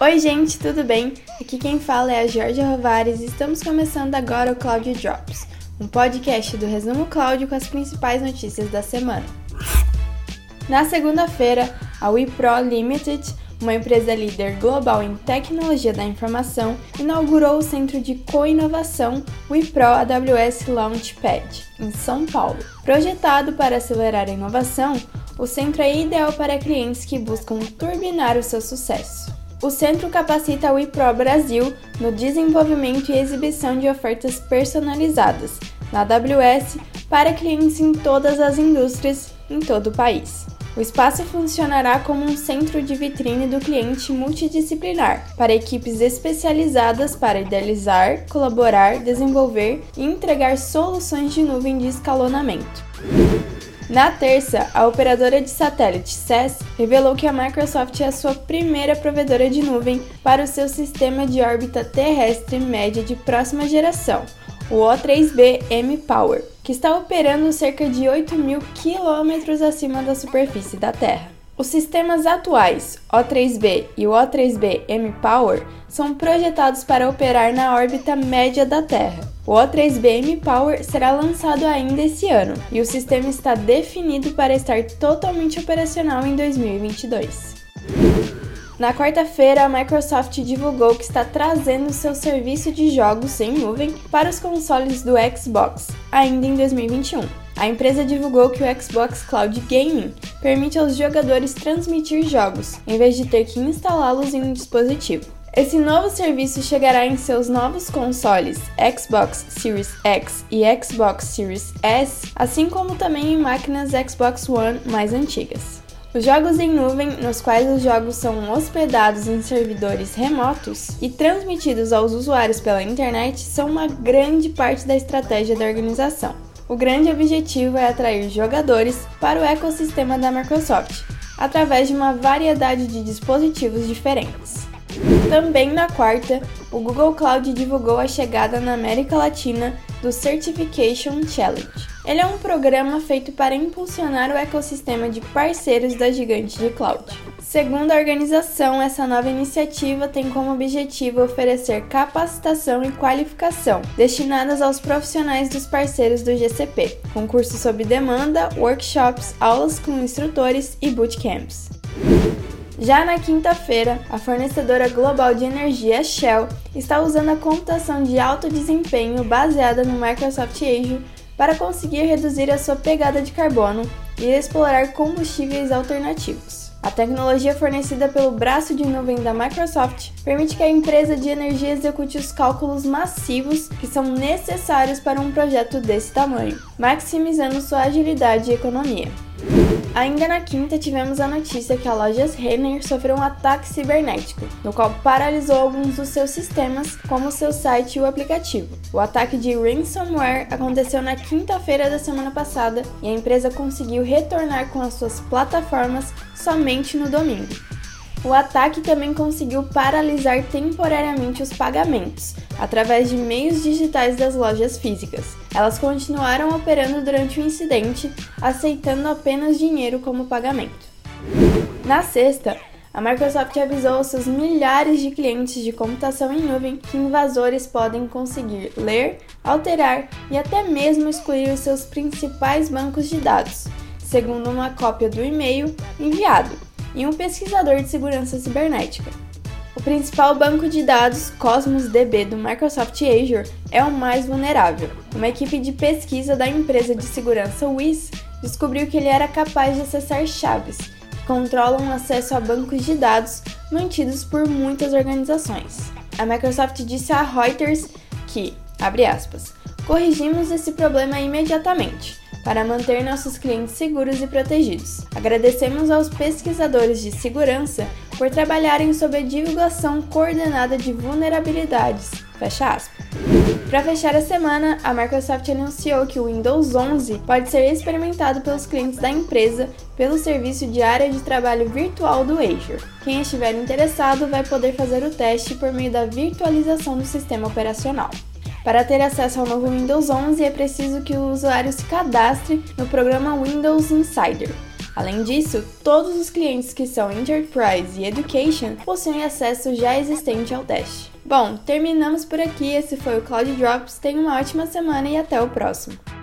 Oi gente, tudo bem? Aqui quem fala é a Georgia Rovares e estamos começando agora o Cloud Drops, um podcast do Resumo Cloud com as principais notícias da semana. Na segunda-feira, a Wipro Limited, uma empresa líder global em tecnologia da informação, inaugurou o Centro de Co-Inovação Wipro AWS Launchpad, em São Paulo. Projetado para acelerar a inovação, o centro é ideal para clientes que buscam turbinar o seu sucesso. O centro capacita a Wipro Brasil no desenvolvimento e exibição de ofertas personalizadas na AWS para clientes em todas as indústrias em todo o país. O espaço funcionará como um centro de vitrine do cliente multidisciplinar, para equipes especializadas para idealizar, colaborar, desenvolver e entregar soluções de nuvem de escalonamento. Na terça, a operadora de satélite SES revelou que a Microsoft é a sua primeira provedora de nuvem para o seu sistema de órbita terrestre média de próxima geração, o O3B M-Power, que está operando cerca de 8.000 km acima da superfície da Terra. Os sistemas atuais, O3B e o O3B M-Power, são projetados para operar na órbita média da Terra. O O3B M-Power será lançado ainda esse ano e o sistema está definido para estar totalmente operacional em 2022. Na quarta-feira, a Microsoft divulgou que está trazendo seu serviço de jogos em nuvem para os consoles do Xbox, ainda em 2021. A empresa divulgou que o Xbox Cloud Gaming permite aos jogadores transmitir jogos, em vez de ter que instalá-los em um dispositivo. Esse novo serviço chegará em seus novos consoles Xbox Series X e Xbox Series S, assim como também em máquinas Xbox One mais antigas. Os jogos em nuvem, nos quais os jogos são hospedados em servidores remotos e transmitidos aos usuários pela internet, são uma grande parte da estratégia da organização. O grande objetivo é atrair jogadores para o ecossistema da Microsoft, através de uma variedade de dispositivos diferentes. Também na quarta, o Google Cloud divulgou a chegada na América Latina do Certification Challenge. Ele é um programa feito para impulsionar o ecossistema de parceiros da gigante de cloud. Segundo a organização, essa nova iniciativa tem como objetivo oferecer capacitação e qualificação destinadas aos profissionais dos parceiros do GCP, com cursos sob demanda, workshops, aulas com instrutores e bootcamps. Já na quinta-feira, a fornecedora global de energia Shell está usando a computação de alto desempenho baseada no Microsoft Azure para conseguir reduzir a sua pegada de carbono e explorar combustíveis alternativos. A tecnologia fornecida pelo braço de nuvem da Microsoft permite que a empresa de energia execute os cálculos massivos que são necessários para um projeto desse tamanho, maximizando sua agilidade e economia. Ainda na quinta, tivemos a notícia que a Lojas Renner sofreu um ataque cibernético, no qual paralisou alguns dos seus sistemas, como seu site e o aplicativo. O ataque de ransomware aconteceu na quinta-feira da semana passada e a empresa conseguiu retornar com as suas plataformas somente no domingo. O ataque também conseguiu paralisar temporariamente os pagamentos, através de meios digitais das lojas físicas. Elas continuaram operando durante o incidente, aceitando apenas dinheiro como pagamento. Na sexta, a Microsoft avisou aos seus milhares de clientes de computação em nuvem que invasores podem conseguir ler, alterar e até mesmo excluir os seus principais bancos de dados, segundo uma cópia do e-mail enviado e um pesquisador de segurança cibernética. O principal banco de dados, Cosmos DB do Microsoft Azure, é o mais vulnerável. Uma equipe de pesquisa da empresa de segurança Wiz descobriu que ele era capaz de acessar chaves, que controlam o acesso a bancos de dados mantidos por muitas organizações. A Microsoft disse à Reuters que, abre aspas, corrigimos esse problema imediatamente, para manter nossos clientes seguros e protegidos. Agradecemos aos pesquisadores de segurança por trabalharem sob a divulgação coordenada de vulnerabilidades. Fecha aspas. Para fechar a semana, a Microsoft anunciou que o Windows 11 pode ser experimentado pelos clientes da empresa pelo serviço de área de trabalho virtual do Azure. Quem estiver interessado vai poder fazer o teste por meio da virtualização do sistema operacional. Para ter acesso ao novo Windows 11, é preciso que o usuário se cadastre no programa Windows Insider. Além disso, todos os clientes que são Enterprise e Education possuem acesso já existente ao teste. Bom, terminamos por aqui, esse foi o Cloud Drops, tenha uma ótima semana e até o próximo!